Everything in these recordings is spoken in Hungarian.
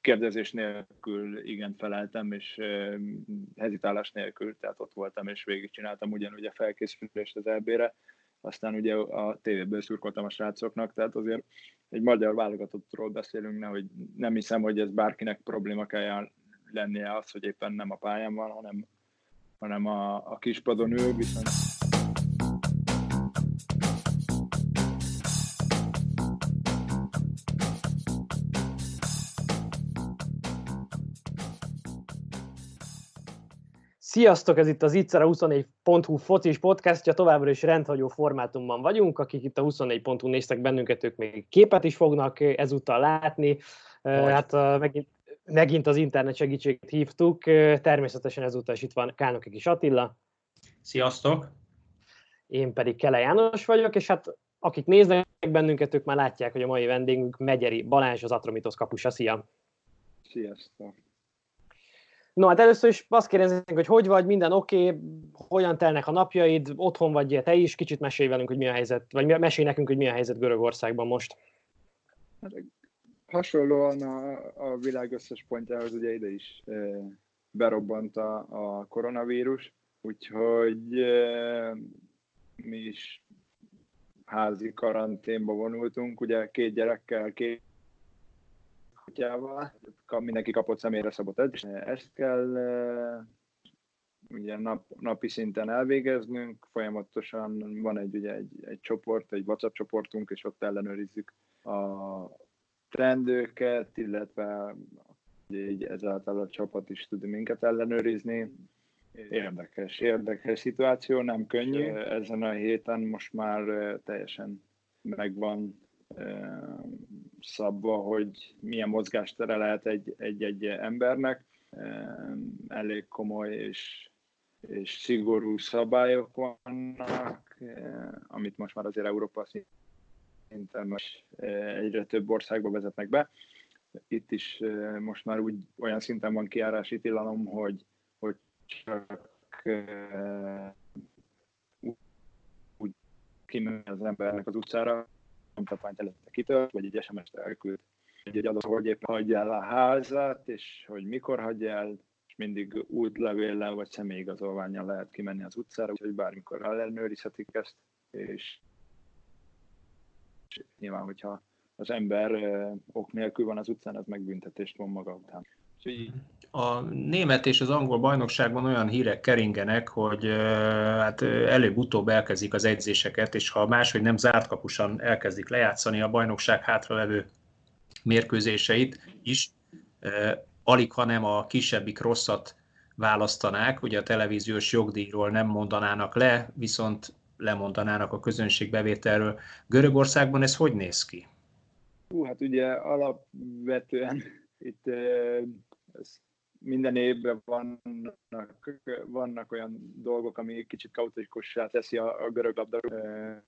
kérdezés nélkül igen feleltem, és hezitálás nélkül, tehát ott voltam, és végigcsináltam ugyanúgy a felkészülést az EB-re. Aztán ugye a tévéből szurkoltam a srácoknak, tehát azért egy magyar válogatottról beszélünk, nehogy nem hiszem, hogy ez bárkinek probléma kell lennie az, hogy éppen nem a pályán van, hanem a kispadon ül, viszont... Sziasztok, ez itt az Ittszara24.hu focis podcastja, továbbra is rendhagyó formátumban vagyunk, akik itt a 24.hu néztek bennünket, ők még képet is fognak ezúttal látni, hát megint az internet segítségét hívtuk, természetesen ezúttal is itt van Kánoki Attila. Sziasztok! Én pedig Kele János vagyok, és hát akik néznek bennünket, ők már látják, hogy a mai vendégünk Megyeri Balázs, az Atromitos kapusa. Szia! Sziasztok! No, hát először is azt kérdeznénk, hogy vagy, minden oké, hogyan telnek a napjaid, otthon vagy te is, kicsit mesélj velünk, hogy mi a helyzet, vagy mesélj nekünk, hogy mi a helyzet Görögországban most. Hát, hasonlóan a világ összes pontjához ugye ide is berobbant a koronavírus, úgyhogy mi is házi karanténba vonultunk, ugye két gyerekkel, két kutyával, mindenki kapott személyre szabott edzést. Ezt kell ugye napi szinten elvégeznünk, folyamatosan van egy csoport, egy WhatsApp csoportunk, és ott ellenőrizzük a trendőket, illetve így ezáltal a csapat is tud minket ellenőrizni. Érdekes szituáció, nem könnyű. Ezen a héten most már teljesen megvan szabva, hogy milyen mozgástere lehet egy embernek. Elég komoly és szigorú szabályok vannak, amit most már azért Európa szinten egyre több országba vezetnek be. Itt is most már úgy olyan szinten van kijárási tilalom, hogy csak úgy kimenni az embernek az utcára, nyomtatványt előtte kitört, vagy egy SMS-t elküld. Egy adott, hogy éppen hagyja el a házat, és hogy mikor hagyja el, és mindig útlevéllel vagy személyigazolvánnyal lehet kimenni az utcára, úgyhogy bármikor ellenőrizhetik ezt, és nyilván, hogyha az ember ok nélkül van az utcán, az megbüntetést von maga után. A német és az angol bajnokságban olyan hírek keringenek, hogy hát előbb-utóbb elkezdik az edzéseket, és ha máshogy nem zártkapusan elkezdik lejátszani a bajnokság hátralevő mérkőzéseit is, alig hanem a kisebbik rosszat választanák, ugye a televíziós jogdíjról nem mondanának le, viszont lemondanának a közönségbevételről. Görögországban ez hogy néz ki? Hát ugye alapvetően itt... Minden évben vannak olyan dolgok, ami kicsit kaotikussá teszi a görög labdarúgást.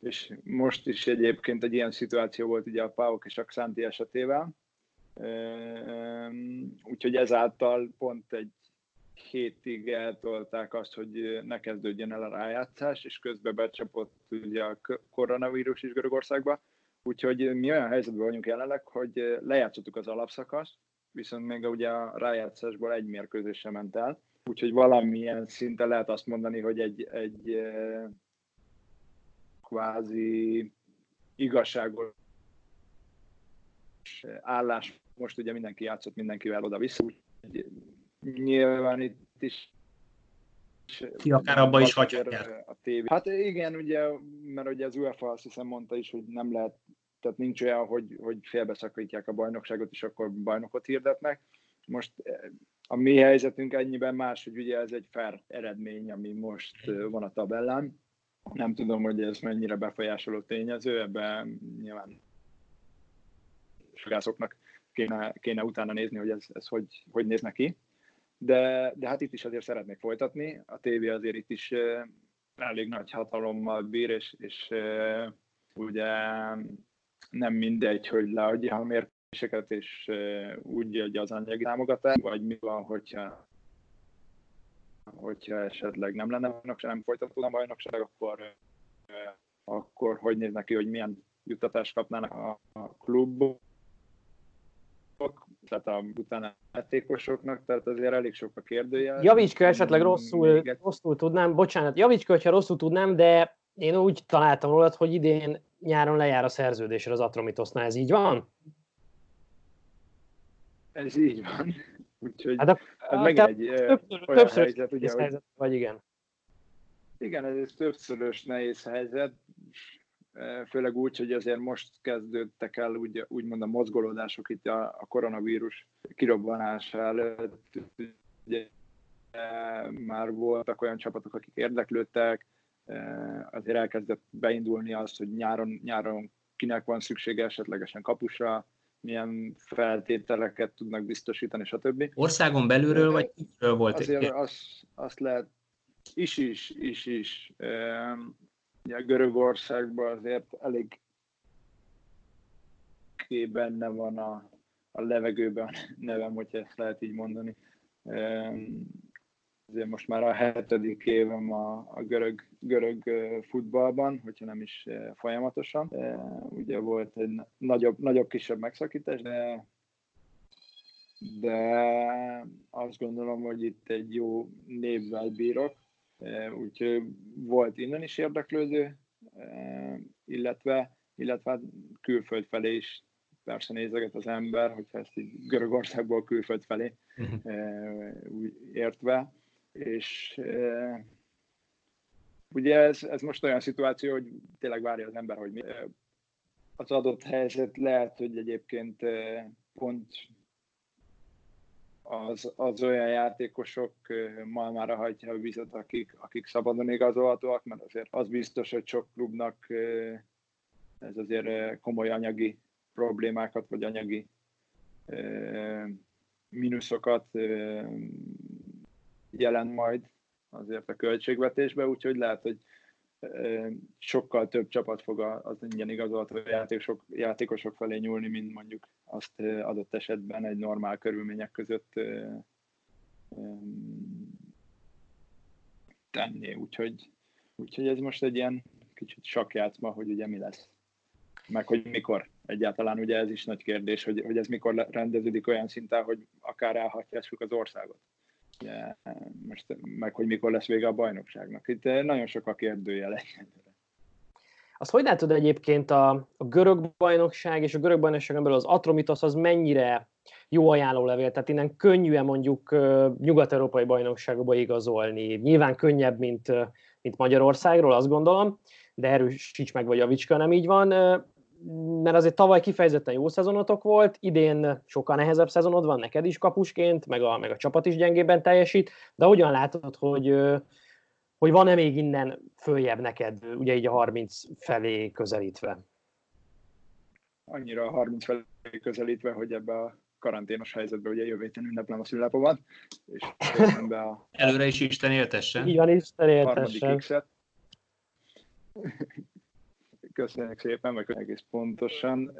És most is egyébként egy ilyen szituáció volt ugye a PAOK és a Xanthi esetével. Úgyhogy ezáltal pont egy hétig eltolták azt, hogy ne kezdődjön el a rájátszás, és közben becsapott ugye a koronavírus is Görögországba. Úgyhogy mi olyan helyzetben vagyunk jelenleg, hogy lejátszottuk az alapszakaszt, viszont még ugye a rájátszásból egy mérkőzés sem ment el. Úgyhogy valamilyen szinten lehet azt mondani, hogy egy kvázi igazságos állás. Most ugye mindenki játszott mindenkivel oda-vissza. Nyilván itt is... Ki akár abba is hagyhatják. Hát igen, ugye, mert ugye az UEFA azt hiszem mondta is, hogy nem lehet, tehát nincs olyan, hogy félbeszakítják a bajnokságot, és akkor bajnokot hirdetnek. Most a mi helyzetünk ennyiben más, hogy ugye ez egy fair eredmény, ami most van a tabellán. Nem tudom, hogy ez mennyire befolyásoló tényező, ebben nyilván sugászoknak kéne utána nézni, hogy ez hogy néz neki. De hát itt is azért szeretnék folytatni. A tévé azért itt is elég nagy hatalommal bír, és ugye nem mindegy, hogy leadja a mérkőzéseket, és úgy adja az anyagi támogatást, vagy mi van, hogyha esetleg nem lenne bajnokság, nem folytatódna a bajnokság, akkor hogy néznek ki, hogy milyen juttatást kapnának a klubok, tehát utána játékosoknak, tehát azért elég sok a kérdőjel. Javíts ki, esetleg rosszul tudnám, bocsánat, javíts ki, ha rosszul tudnám, de én úgy találtam rólad, hogy idén nyáron lejár a szerződésre az Atromitosnál, ez így van? Ez így van. Úgyhogy hát ez meg egy olyan helyzet, ugye, helyzet, vagy igen. Igen, ez egy többszörös nehéz helyzet, főleg úgy, hogy azért most kezdődtek el úgymond a mozgolódások itt a koronavírus kirobbanása előtt. Ugye, már voltak olyan csapatok, akik érdeklődtek, azért elkezdett beindulni azt, hogy nyáron kinek van szüksége esetlegesen kapusra, milyen feltételeket tudnak biztosítani, stb. Országon belülről vagy kívülről volt? Azért azt lehet is. Ugye Görögországban azért elég benne van a levegőben nevem, hogyha ezt lehet így mondani. Azért most már a 7. évem a görög futballban, hogyha nem is folyamatosan. Ugye volt egy nagyobb-kisebb megszakítás, de azt gondolom, hogy itt egy jó névvel bírok. Úgyhogy volt innen is érdeklődő, illetve külföld felé is persze nézeget az ember, hogyha ezt így Görögországból külföld felé úgy értve. És ugye ez most olyan szituáció, hogy tényleg várja az ember, hogy mi. Az adott helyzet lehet, hogy egyébként pont az olyan játékosok ma már hagyja a vizet, akik szabadon igazolhatóak, mert azért az biztos, hogy sok klubnak ez azért komoly anyagi problémákat, vagy anyagi mínuszokat jelent majd azért a költségvetésbe, úgyhogy lehet, hogy sokkal több csapat fog az ingyen igazolható játékosok felé nyúlni, mint mondjuk azt adott esetben egy normál körülmények között tenni. Úgyhogy ez most egy ilyen kicsit sakkjátszma, hogy ugye mi lesz. Meg hogy mikor egyáltalán, ugye ez is nagy kérdés, hogy ez mikor rendeződik olyan szinten, hogy akár elhagyhassuk az országot. Yeah, most meg hogy mikor lesz vége a bajnokságnak. Itt nagyon sok a kérdőjele. Azt hogy látod egyébként a görög bajnokság és a görög bajnokságon belül az Atromitos az mennyire jó ajánlólevél? Tehát innen könnyűen mondjuk nyugat-európai bajnokságba igazolni. Nyilván könnyebb, mint Magyarországról, azt gondolom, de erősíts meg, vagy javítska, nem így van. Mert azért tavaly kifejezetten jó szezonotok volt, idén sokkal nehezebb szezonod van neked is kapusként, meg a csapat is gyengébben teljesít, de hogyan látod, hogy van-e még innen följebb neked, ugye így a 30 felé közelítve? Annyira a 30 felé közelítve, hogy ebbe a karanténos helyzetben ugye jövő héten ünneplem a szülinapomban, és közben előre is Isten éltessen. Így van, Isten éltessen. Köszönjük szépen, meg egész pontosan.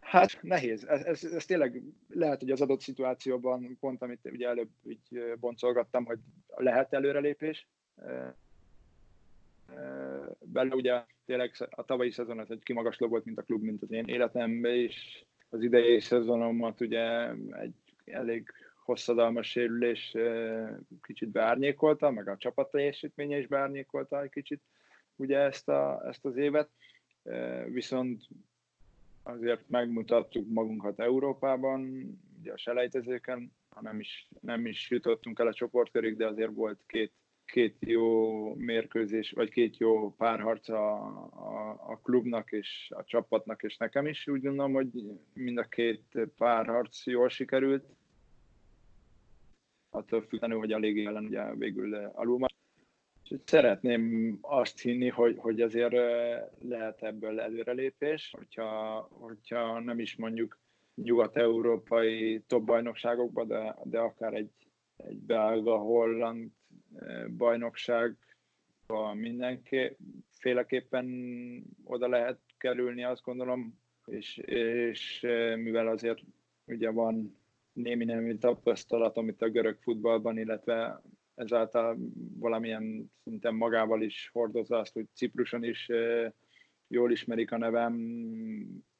Hát nehéz, ez tényleg lehet, hogy az adott szituációban, pont amit ugye előbb így boncolgattam, hogy lehet előrelépés. Bele ugye tényleg a tavalyi szezon az egy kimagasló volt, mint a klub, mint az én életemben, és az idei szezonomat ugye egy elég hosszadalmas sérülés kicsit beárnyékolta, meg a csapat teljesítménye is beárnyékolta egy kicsit ugye ezt az évet, viszont azért megmutattuk magunkat Európában, ugye a selejtezőken, nem is jutottunk el a csoportkörig, de azért volt két jó mérkőzés, vagy két jó párharc a klubnak és a csapatnak és nekem is, úgy gondolom, hogy mind a két párharc jól sikerült, attól függetlenül, hogy a légi ellen ugye végül alulmaradt. Szeretném azt hinni, hogy azért lehet ebből előrelépés, hogyha nem is mondjuk nyugat-európai top bajnokságokba, de akár egy egy belga-holland bajnokságban mindenféleképpen oda lehet kerülni, azt gondolom, és mivel azért ugye van némi tapasztalatom itt a görög futballban, illetve ezáltal valamilyen szinten magával is hordozza azt, hogy Cipruson is jól ismerik a nevem,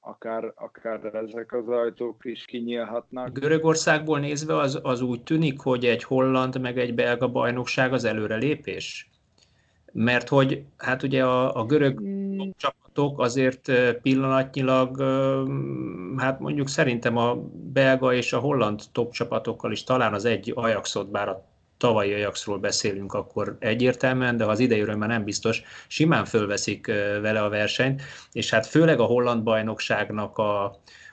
akár ezek az ajtók is kinyílhatnak. Görögországból nézve az úgy tűnik, hogy egy holland meg egy belga bajnokság az előrelépés? Mert hogy hát ugye a görög csapatok azért pillanatnyilag, hát mondjuk szerintem a belga és a holland top csapatokkal is, talán az egy Ajaxot, bár a tavalyi Ajaxról beszélünk, akkor egyértelműen, de ha az idejéről már nem biztos, simán fölveszik vele a versenyt, és hát főleg a holland bajnokságnak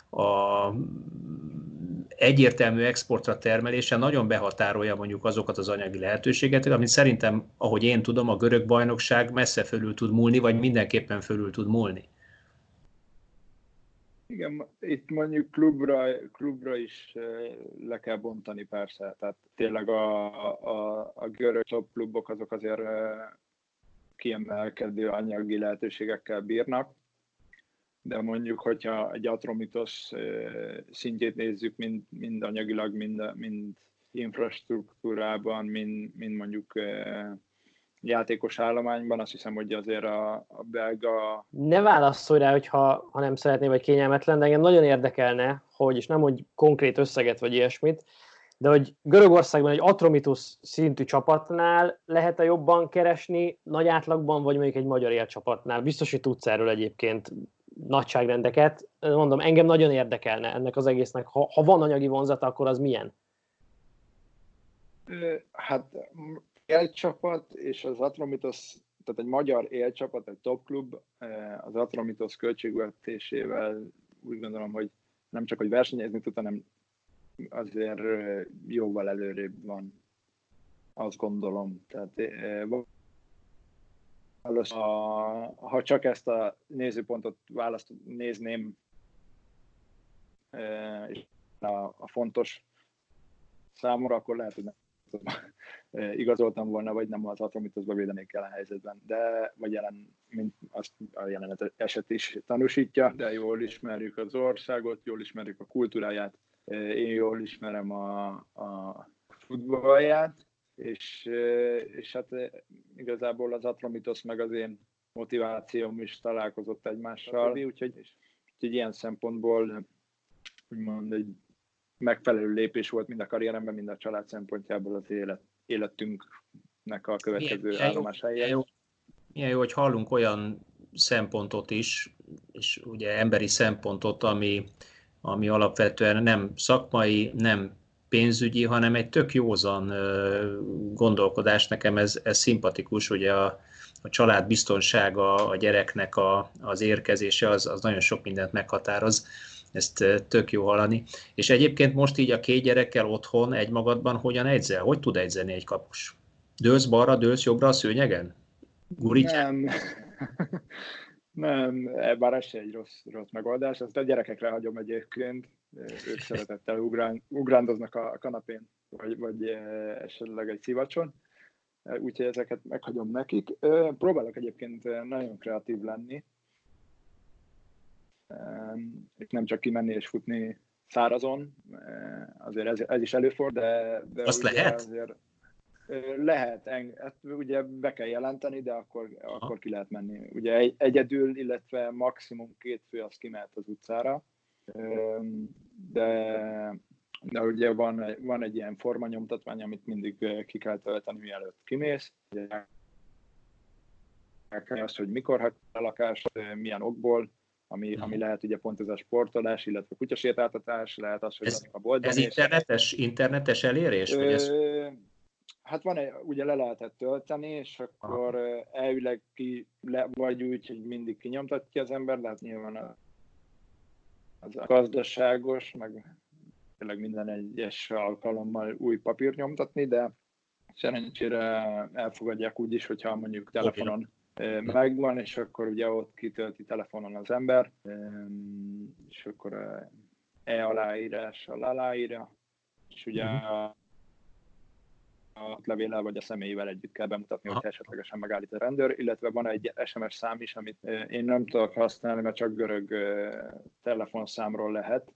a egyértelmű exportra termelése nagyon behatárolja mondjuk azokat az anyagi lehetőségeket, amit szerintem, ahogy én tudom, a görög bajnokság messze fölül tud múlni, vagy mindenképpen fölül tud múlni. Igen, itt mondjuk klubra is le kell bontani persze, tehát tényleg a görög top klubok azok azért kiemelkedő anyagi lehetőségekkel bírnak, de mondjuk, hogyha egy Atromitos szintjét nézzük, mind anyagilag, mind infrastruktúrában, mind mondjuk játékos állományban, azt hiszem, hogy azért a belga... Ne válaszolj rá, ha nem szeretné, vagy kényelmetlen, de engem nagyon érdekelne, hogy, és nem hogy konkrét összeget, vagy ilyesmit, de hogy Görögországban egy Atromitos szintű csapatnál lehet-e jobban keresni nagy átlagban, vagy mondjuk egy magyar élcsapatnál? Biztos, hogy tudsz erről egyébként nagyságrendeket. Mondom, engem nagyon érdekelne ennek az egésznek. Ha van anyagi vonzata, akkor az milyen? Hát... élcsapat és az Atromitos, tehát egy magyar élcsapat, egy topklub az Atromitos költségvetésével úgy gondolom, hogy nem csak hogy versenyezni tud, hanem azért jóval előrébb van, azt gondolom. Tehát ha csak ezt a nézőpontot nézném, és a fontos számomra, akkor lehet, hogy nem igazoltam volna, vagy nem az Atromitosba védenék jelen helyzetben, de vagy jelen, mint azt a jelenet eset is tanúsítja, de jól ismerjük az országot, jól ismerjük a kultúráját, én jól ismerem a futballját, és hát igazából az Atromitos meg az én motivációm is találkozott egymással, úgyhogy ilyen szempontból úgymond egy megfelelő lépés volt mind a karrieremben, mind a család szempontjából az életünknek a következő állomásáért. Milyen jó, hogy hallunk olyan szempontot is, és ugye emberi szempontot, ami alapvetően nem szakmai, nem pénzügyi, hanem egy tök józan gondolkodás. Nekem ez szimpatikus, ugye a család biztonsága, a gyereknek az érkezése, az nagyon sok mindent meghatároz. Ezt tök jó hallani. És egyébként most így a két gyerekkel otthon egymagadban hogyan edzel? Hogy tud edzeni egy kapus? Dőlsz balra, dőlsz jobbra a szőnyegen? Gurityán? Nem, bár ez se egy rossz megoldás. Ezt a gyerekekre hagyom egyébként. Ők szeretettel ugrándoznak a kanapén, vagy esetleg egy szivacson. Úgyhogy ezeket meghagyom nekik. Próbálok egyébként nagyon kreatív lenni. És nem csak kimenni és futni szárazon, azért ez is előfordul, de azt ugye lehet? Azért lehet, ugye be kell jelenteni, de akkor ki lehet menni. Ugye egyedül, illetve maximum 2 fő az kimehet az utcára, de ugye van egy ilyen formanyomtatvány, amit mindig ki kell tölteni, mielőtt kimész. Azt, hogy mikor hagyta a lakást, milyen okból, ami lehet ugye pont ez a sportolás, illetve kutyasétáltatás, lehet az, hogy a boltban... Ez internetes elérés? Hát van, ugye le lehetett tölteni, és akkor elvileg vagy úgy, hogy mindig kinyomtatja az ember, de hát nyilván az a gazdaságos, meg tényleg minden egyes alkalommal új papírt nyomtatni, de szerencsére elfogadják úgy is, hogyha mondjuk telefonon megvan, és akkor ugye ott kitölti telefonon az ember, és akkor aláírással aláírja, és ugye a levéllel vagy a személyével együtt kell bemutatni, hogy esetlegesen megállít a rendőr, illetve van egy SMS szám is, amit én nem tudok használni, mert csak görög telefonszámról lehet,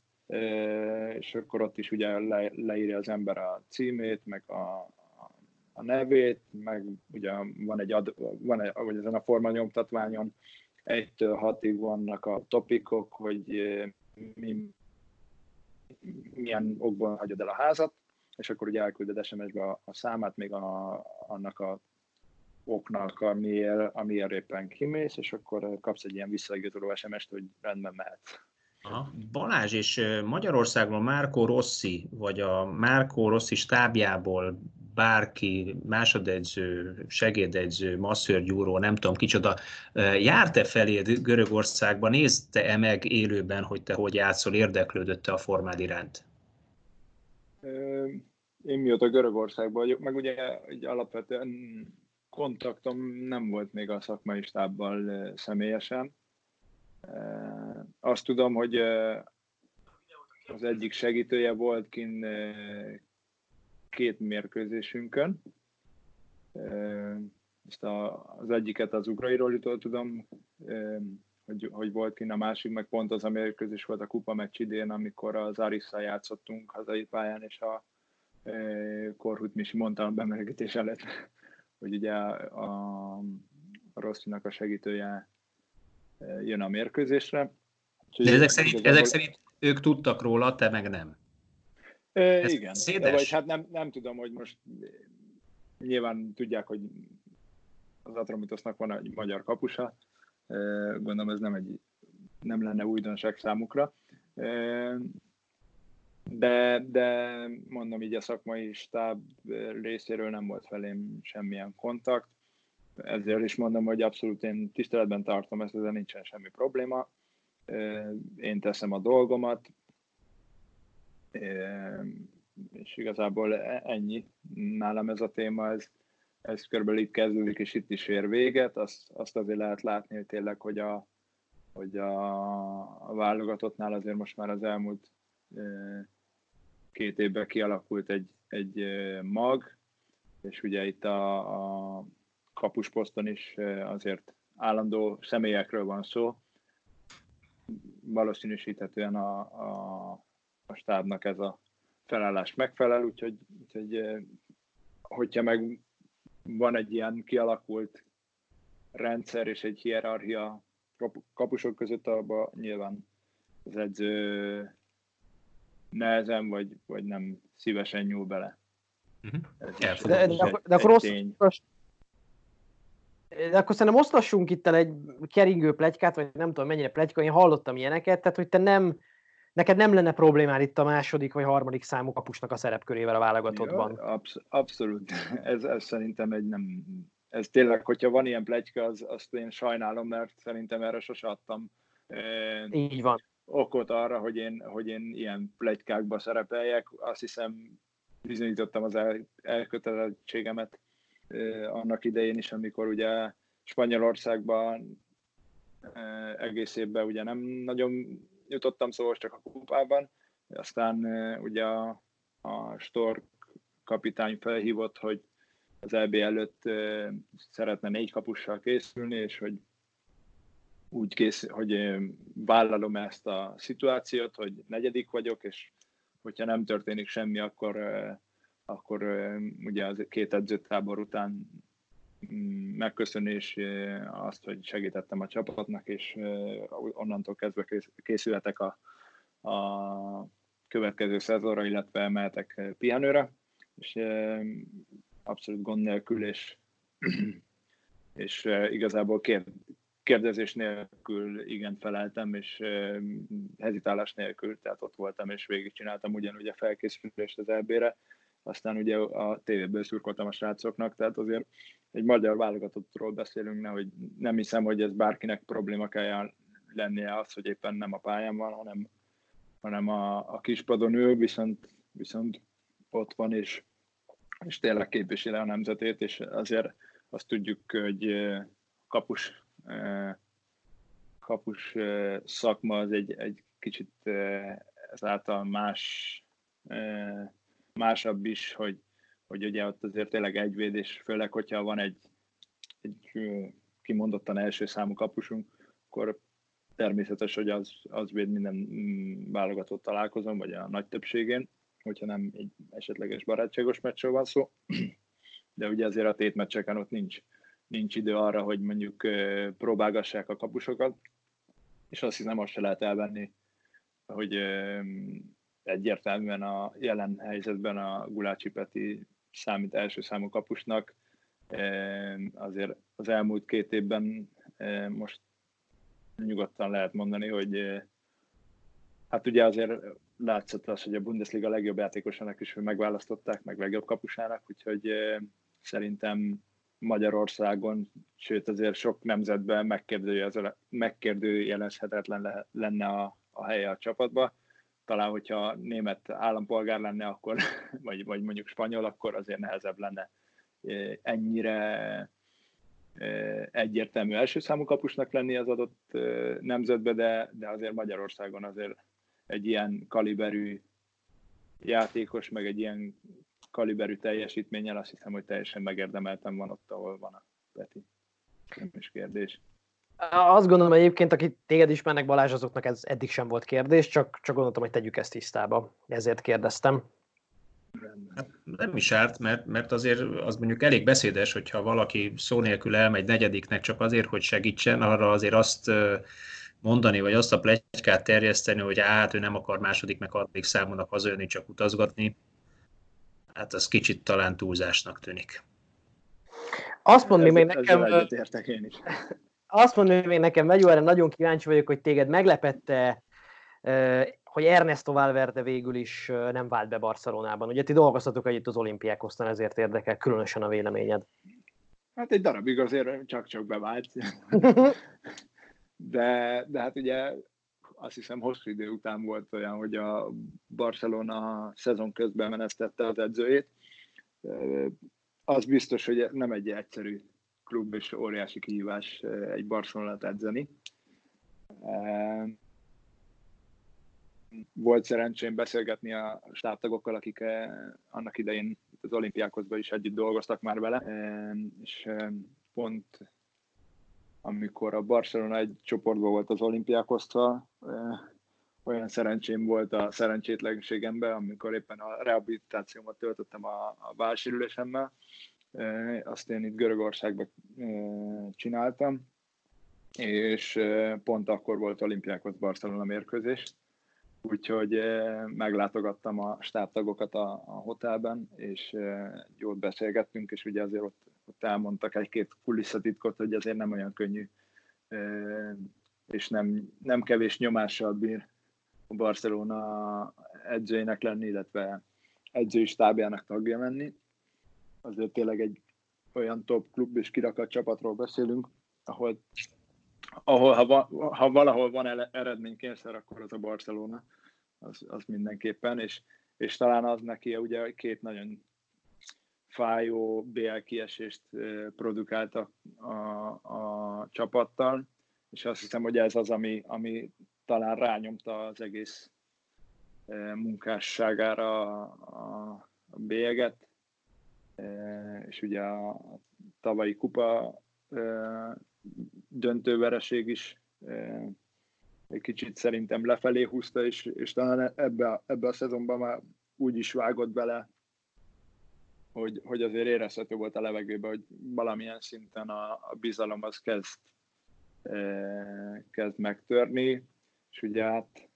és akkor ott is ugye leírja az ember a címét, meg a nevét, meg ugye van egy ahogy ezen a formanyomtatványon 1-6-ig vannak a topikok, hogy milyen okból hagyod el a házat, és akkor ugye elkülded SMS-be a számát, még annak a oknak, amiért éppen kimész, és akkor kapsz egy ilyen visszaigazoló SMS-t, hogy rendben mehetsz. Aha. Balázs, és Magyarországról Marco Rossi, vagy a Marco Rossi stábjából bárki, másodedző, segédedző, masszörgyúró, nem tudom kicsoda, járt-e feléd Görögországba, nézte-e meg élőben, hogy te hogy játszol, érdeklődött-e a formád iránt? Én mióta Görögországban vagyok, meg ugye alapvetően kontaktom nem volt még a szakmai stábbal személyesen. Azt tudom, hogy az egyik segítője volt kint 2 mérkőzésünkön. Ezt az egyiket az Ukrajnairól tudom, hogy volt kint, a másik meg pont az a mérkőzés volt a kupa meccs idén, amikor az Arisszal játszottunk hazai pályán, és a Korhut Misi mondta a bemelegítés előtt, hogy ugye a Rosszinak a segítője jön a mérkőzésre. De ezek szerint ők tudtak róla, te meg nem? Igen, de vagy, hát nem tudom, hogy most nyilván tudják, hogy az Atromitosnak van egy magyar kapusa, gondolom ez nem lenne újdonság számukra, de mondom így a szakmai stáb részéről nem volt felém semmilyen kontakt, ezért is mondom, hogy abszolút én tiszteletben tartom ezt, ezzel nincsen semmi probléma, én teszem a dolgomat, és igazából ennyi. Nálam ez a téma, ez körülbelül itt kezdődik, és itt is ér véget. Azt azért lehet látni, hogy tényleg, hogy a válogatottnál azért most már az elmúlt 2 évben kialakult egy mag, és ugye itt a kapusposzton is azért állandó személyekről van szó. Valószínűsíthetően a stábnak ez a felállás megfelel, úgyhogy hogyha meg van egy ilyen kialakult rendszer és egy hierarchia kapusok között, abban nyilván az edző nehezen vagy nem szívesen nyúl bele. De akkor szerintem oszlassunk itt el egy keringő pletykát, vagy nem tudom mennyire pletyka, én hallottam ilyeneket, tehát hogy neked nem lenne problémád itt a második vagy harmadik számú kapusnak a szerepkörével a válogatottban? Abszolút. Ez szerintem ez tényleg, hogyha van ilyen pletyka, azt én sajnálom, mert szerintem erre sose adtam így van okot arra, hogy én ilyen pletykákba szerepeljek. Azt hiszem, bizonyítottam az elkötelezettségemet annak idején is, amikor ugye Spanyolországban egész évben ugye nem nagyon jutottam, szóval csak a kupában, aztán ugye a Stork kapitány felhívott, hogy az EB előtt szeretne 4 kapussal készülni, és hogy úgy hogy vállalom ezt a szituációt, hogy 4. vagyok, és hogyha nem történik semmi, akkor ugye az 2 edzőtábor után megköszönni, és azt, hogy segítettem a csapatnak, és onnantól kezdve készülhetek a következő szezonra, illetve mehetek pihenőre, és abszolút gond nélkül, és igazából kérdezés nélkül igen feleltem, és hezitálás nélkül, tehát ott voltam, és végigcsináltam ugyanúgy a felkészülést az EB-re, aztán ugye a tévéből szurkoltam a srácoknak, tehát azért egy magyar válogatottról beszélünk, nehogy nem hiszem, hogy ez bárkinek probléma kell lennie az, hogy éppen nem a pályán van, hanem a kispadon ül, viszont ott van, és tényleg képviseli a nemzetét, és azért azt tudjuk, hogy kapus szakma az egy kicsit ezáltal másabb is, hogy hogy ugye ott azért tényleg egy véd, és főleg, hogyha van egy kimondottan első számú kapusunk, akkor természetes, hogy az véd minden válogatott találkozón, vagy a nagy többségén, hogyha nem egy esetleges barátságos meccsről van szó, de ugye azért a tétmeccseken ott nincs idő arra, hogy mondjuk próbálgassák a kapusokat, és azt hiszem, azt se lehet elvenni, hogy egyértelműen a jelen helyzetben a Gulácsi Peti számít első számú kapusnak. Azért az elmúlt 2 évben most nyugodtan lehet mondani, hogy hát ugye azért látszott az, hogy a Bundesliga legjobb játékosának is megválasztották, meg legjobb kapusának, úgyhogy szerintem Magyarországon, sőt azért sok nemzetben megkérdőjelezhetetlen lenne a helye a csapatba. Talán, hogyha német állampolgár lenne, akkor, vagy mondjuk spanyol, akkor azért nehezebb lenne ennyire egyértelmű első számú kapusnak lenni az adott nemzetbe, de azért Magyarországon azért egy ilyen kaliberű játékos, meg egy ilyen kaliberű teljesítménnyel azt hiszem, hogy teljesen megérdemeltem van ott, ahol van a Peti. Nem is kérdés. Azt gondolom egyébként, akik téged ismernek, Balázs, azoknak ez eddig sem volt kérdés, csak gondoltam, hogy tegyük ezt tisztába. Ezért kérdeztem. Nem is árt, mert azért az mondjuk elég beszédes, hogyha valaki szó nélkül elmegy negyediknek csak azért, hogy segítsen, arra azért azt mondani, vagy azt a pletykát terjeszteni, hogy hát ő nem akar második, meg harmadik számúnak hazajönni, csak utazgatni, hát az kicsit talán túlzásnak tűnik. Azt mondom még nekem, Vegyó, erre nagyon kíváncsi vagyok, hogy téged meglepette, hogy Ernesto Valverde végül is nem vált be Barcelonában. Ugye ti dolgoztatok együtt az Olimpiakosztán, ezért érdekel különösen a véleményed. Hát egy darabig azért csak bevált. De hát ugye azt hiszem hosszú idő után volt olyan, hogy a Barcelona szezon közben menesztette az edzőjét. Az biztos, hogy nem egy egyszerű klub és óriási kihívás egy Barcelonát edzeni. Volt szerencsém beszélgetni a stábtagokkal, akik annak idején az Olimpiákoszban is együtt dolgoztak már vele, és pont amikor a Barcelona egy csoportban volt az Olimpiákosztal, olyan szerencsém volt a szerencsétlenségemben, amikor éppen a rehabilitációmat töltöttem a válsérülésemmel, azt én itt Görögországban csináltam, és pont akkor volt Olimpiákosz Barcelona mérkőzés, úgyhogy meglátogattam a stábtagokat a hotelben, és jól beszélgettünk, és ugye azért ott elmondtak egy-két kulisszatitkot, hogy azért nem olyan könnyű, és nem kevés nyomással bír a Barcelona edzőjének lenni, illetve edzői stábjának tagja menni. Azért tényleg egy olyan top klub és kirakat csapatról beszélünk, ahol ha valahol van eredménykényszer, akkor az a Barcelona, az mindenképpen, és talán az neki ugye 2 nagyon fájó BL kiesést produkált a csapattal, és azt hiszem, hogy ez az, ami talán rányomta az egész munkásságára a bélyeget, és ugye a tavalyi kupa döntővereség is egy kicsit szerintem lefelé húzta, és talán ebbe a szezonban már úgy is vágott bele, hogy azért érezhető volt a levegőben, hogy valamilyen szinten a bizalom az kezd megtörni, és ugye hát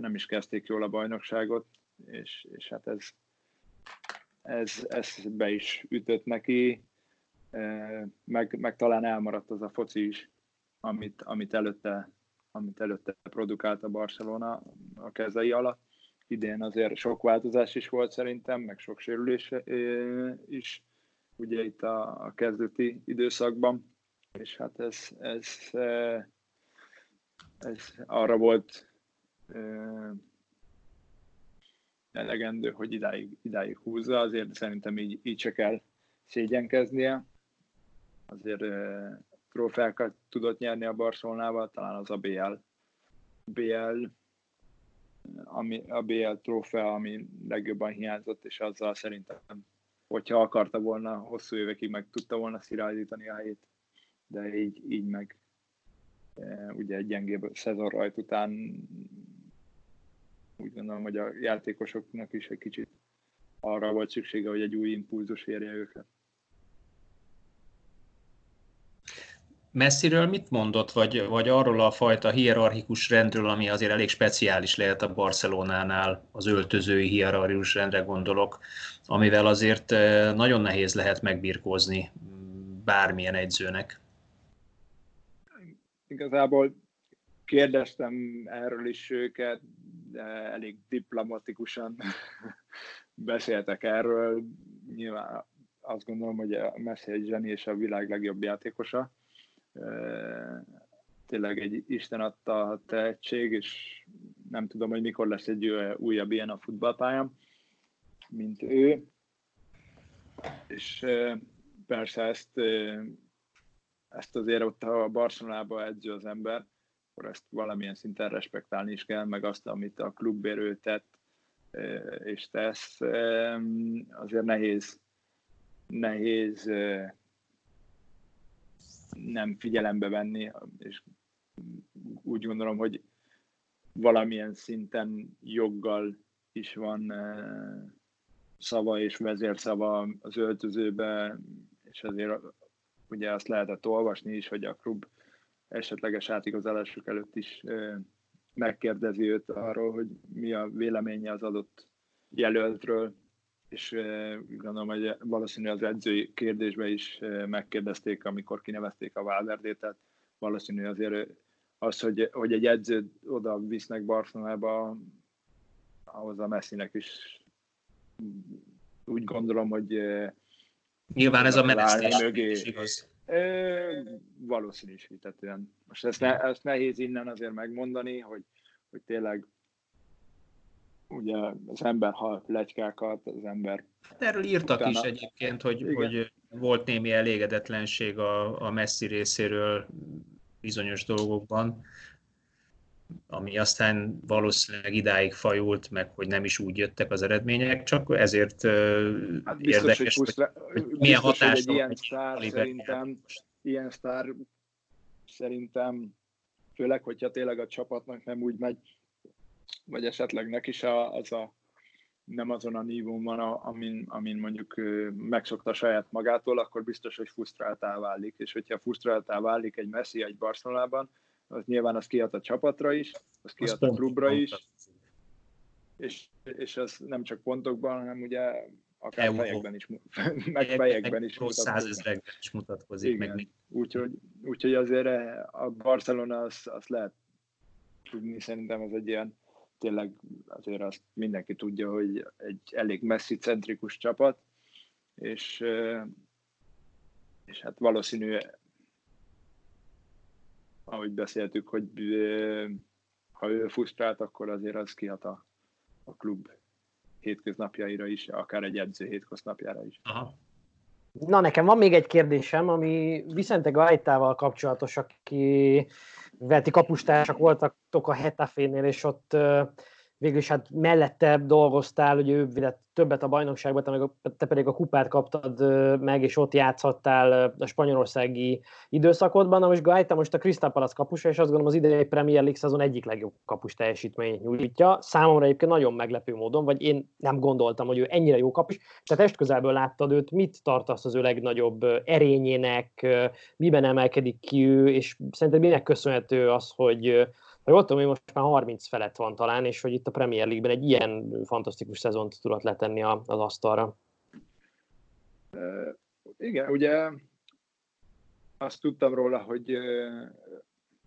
nem is kezdték jól a bajnokságot, és hát ez be is ütött neki, meg talán elmaradt az a foci is, amit előtte produkált a Barcelona a kezei alatt. Idén azért sok változás is volt szerintem, meg sok sérülés is, ugye itt a kezdeti időszakban, és hát ez arra volt elegendő, hogy idáig húzza, azért szerintem így se kell szégyenkeznie. Azért trófeákat tudott nyerni a Barcelonával, talán az a BL a BL trófea, ami legjobban hiányzott, és azzal szerintem hogyha akarta volna, hosszú évekig meg tudta volna szirályítani a helyét, de így meg ugye egy gyengébb szezon rajt után úgy gondolom, hogy a játékosoknak is egy kicsit arra volt szüksége, hogy egy új impulzus érje őket. Messiről mit mondott, vagy arról a fajta hierarchikus rendről, ami azért elég speciális lehet a Barcelonánál, az öltözői hierarchikus rendre gondolok, amivel azért nagyon nehéz lehet megbirkózni bármilyen edzőnek? Igazából kérdeztem erről is őket, de elég diplomatikusan beszéltek erről. Nyilván azt gondolom, hogy a Messi egy zseni és a világ legjobb játékosa. Tényleg egy Isten adta tehetség, és nem tudom, hogy mikor lesz egy újabb ilyen a futballpályán, mint ő. És persze ezt azért ott, ha a Barcelonában edző az ember, akkor ezt valamilyen szinten respektálni is kell, meg azt, amit a klubért ő tett és tesz, azért nehéz nem figyelembe venni, és úgy gondolom, hogy valamilyen szinten joggal is van szava és vezérszava az öltözőbe, és azért ugye azt lehetett olvasni is, hogy a klub esetleges átigazolásuk előtt is megkérdezi őt arról, hogy mi a véleménye az adott jelöltről, és gondolom, hogy valószínű az edzői kérdésben is megkérdezték, amikor kinevezték a Valverdét, tehát valószínű azért az, hogy egy edzőt oda visznek Barcelonába, ahhoz a Messinek is úgy gondolom, hogy nyilván ez a menesztés igaz. Valószínűsítetően. Most ezt nehéz innen azért megmondani, hogy tényleg ugye az ember hal pletykákat, az ember... Erről írtak utána... is egyébként, hogy volt némi elégedetlenség a Messi részéről bizonyos dolgokban, ami aztán valószínűleg idáig fajult, meg hogy nem is úgy jöttek az eredmények, csak ezért biztos, érdekes, hogy milyen hatása van. Ilyen sztár szerintem, főleg, hogyha tényleg a csapatnak nem úgy megy, vagy esetleg neki is nem azon a nívón van, amin mondjuk megszokta saját magától, akkor biztos, hogy frusztráltá válik. És hogyha frusztráltá válik egy Messi egy Barcelonában, az nyilván az kihat a csapatra is, az kihat a klubra is, és ez nem csak pontokban, hanem ugye akár fejekben is mutatkozik. Igen, úgyhogy azért a Barcelona azt lehet tudni, szerintem az egy ilyen, tényleg azért azt mindenki tudja, hogy egy elég Messi-centrikus csapat, és hát valószínű, ahogy beszéltük, hogy ha ő frusztrált, akkor azért az kihat a klub hétköznapjaira is, akár egy edző hétköznapjára is. Aha. Na, nekem van még egy kérdésem, ami Viszonti Gajtával kapcsolatos, akivel ti kapustársak voltatok a Getafénél, és ott végül is hát mellette dolgoztál, ugye ő védett többet a bajnokságban, te pedig a kupát kaptad meg, és ott játszhattál a spanyolországi időszakodban. Na most Gaita most a Crystal Palace kapusa, és azt gondolom az idei Premier League szezon egyik legjobb kapus teljesítményt nyújtja. Számomra egyébként nagyon meglepő módon, vagy én nem gondoltam, hogy ő ennyire jó kapus. Tehát testközelből láttad őt, mit tartasz az ő legnagyobb erényének, miben emelkedik ki ő, és szerinted minek köszönhető az, hogy jól tudom, hogy most már 30 felett van talán, és hogy itt a Premier League-ben egy ilyen fantasztikus szezont tudott letenni az asztalra. Igen, ugye azt tudtam róla, hogy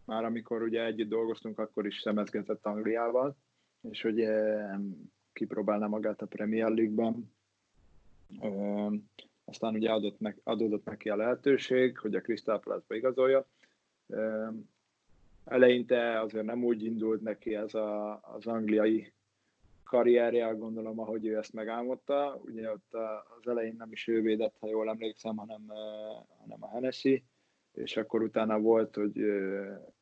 már amikor ugye együtt dolgoztunk, akkor is szemezgetett Angliával, és hogy kipróbálná magát a Premier League-ben. Aztán ugye adódott neki a lehetőség, hogy a Crystal Palace-ba igazolja. Eleinte azért nem úgy indult neki ez az angliai karrierje, gondolom, ahogy ő ezt megálmodta. Ugye ott az elején nem is ő védett, ha jól emlékszem, hanem a Hennessy, és akkor utána volt, hogy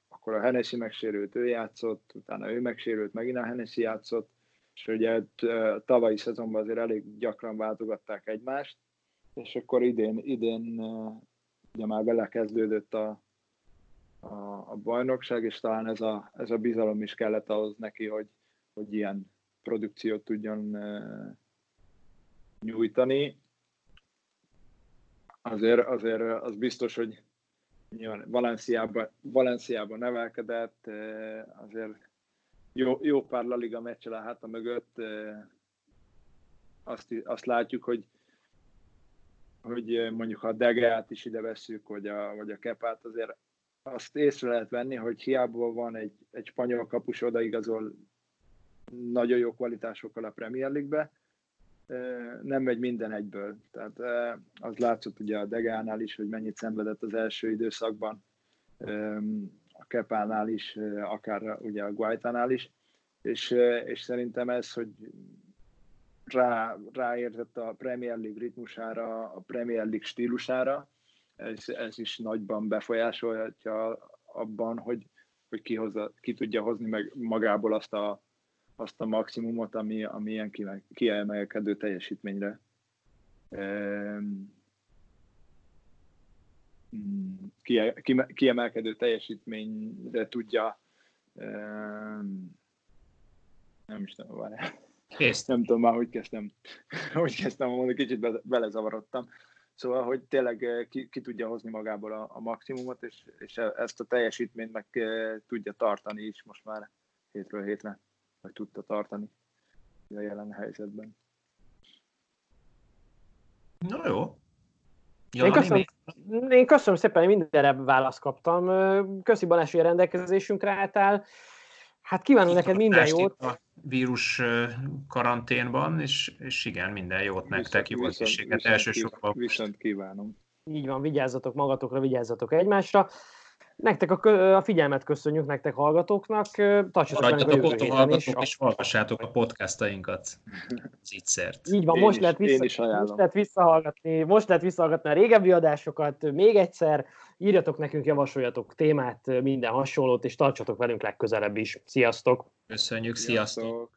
akkor a Hennessy megsérült, ő játszott, utána ő megsérült, megint a Hennessy játszott, és ugye tavalyi szezonban azért elég gyakran váltogatták egymást, és akkor idén ugye már vele kezdődött a bajnokság, és talán ez a bizalom is kellett ahhoz neki, hogy ilyen produkciót tudjon nyújtani. Azért az biztos, hogy nyilván Valenciában nevelkedett, azért jó pár La Liga meccsel a háta mögött, azt látjuk, hogy mondjuk ha a De Geát is ide vesszük, vagy a Kepát, azért azt észre lehet venni, hogy hiába van egy spanyol kapus, odaigazol nagyon jó kvalitásokkal a Premier League-be, nem megy minden egyből. Tehát az látszott ugye a De Geánál is, hogy mennyit szenvedett az első időszakban, a Kepánál is, akár ugye a Guaitánál is, és szerintem ez, hogy ráérzett a Premier League ritmusára, a Premier League stílusára, ez is nagyban befolyásolhatja abban, hogy ki tudja hozni meg magából azt a maximumot, ami ilyen kiemelkedő teljesítményre tudja, nem is tudom, nem tudom már, hogy kezdtem mondani, kicsit belezavarodtam. Szóval, hogy tényleg ki tudja hozni magából a maximumot, és ezt a teljesítményt meg tudja tartani is most már hétről hétre, vagy tudta tartani a jelen helyzetben. Na jó. Én köszönöm szépen, hogy mindenre választ kaptam. Köszi Balázs, hogy a rendelkezésünkre álltál. Hát kívánom neked minden jót. A vírus karanténban, és igen, minden jót nektek, jó egészséget elsősorban. Viszont kívánom. Így van, vigyázzatok magatokra, vigyázzatok egymásra. Nektek a figyelmet köszönjük, nektek hallgatóknak. Maradjatok otthon, hallgatók, és hallgassátok a podcastainkat, az Ittszert. Így van, most lehet visszahallgatni a régebbi adásokat, még egyszer írjatok nekünk, javasoljatok témát, minden hasonlót, és tartsatok velünk legközelebb is. Sziasztok! Köszönjük, sziasztok!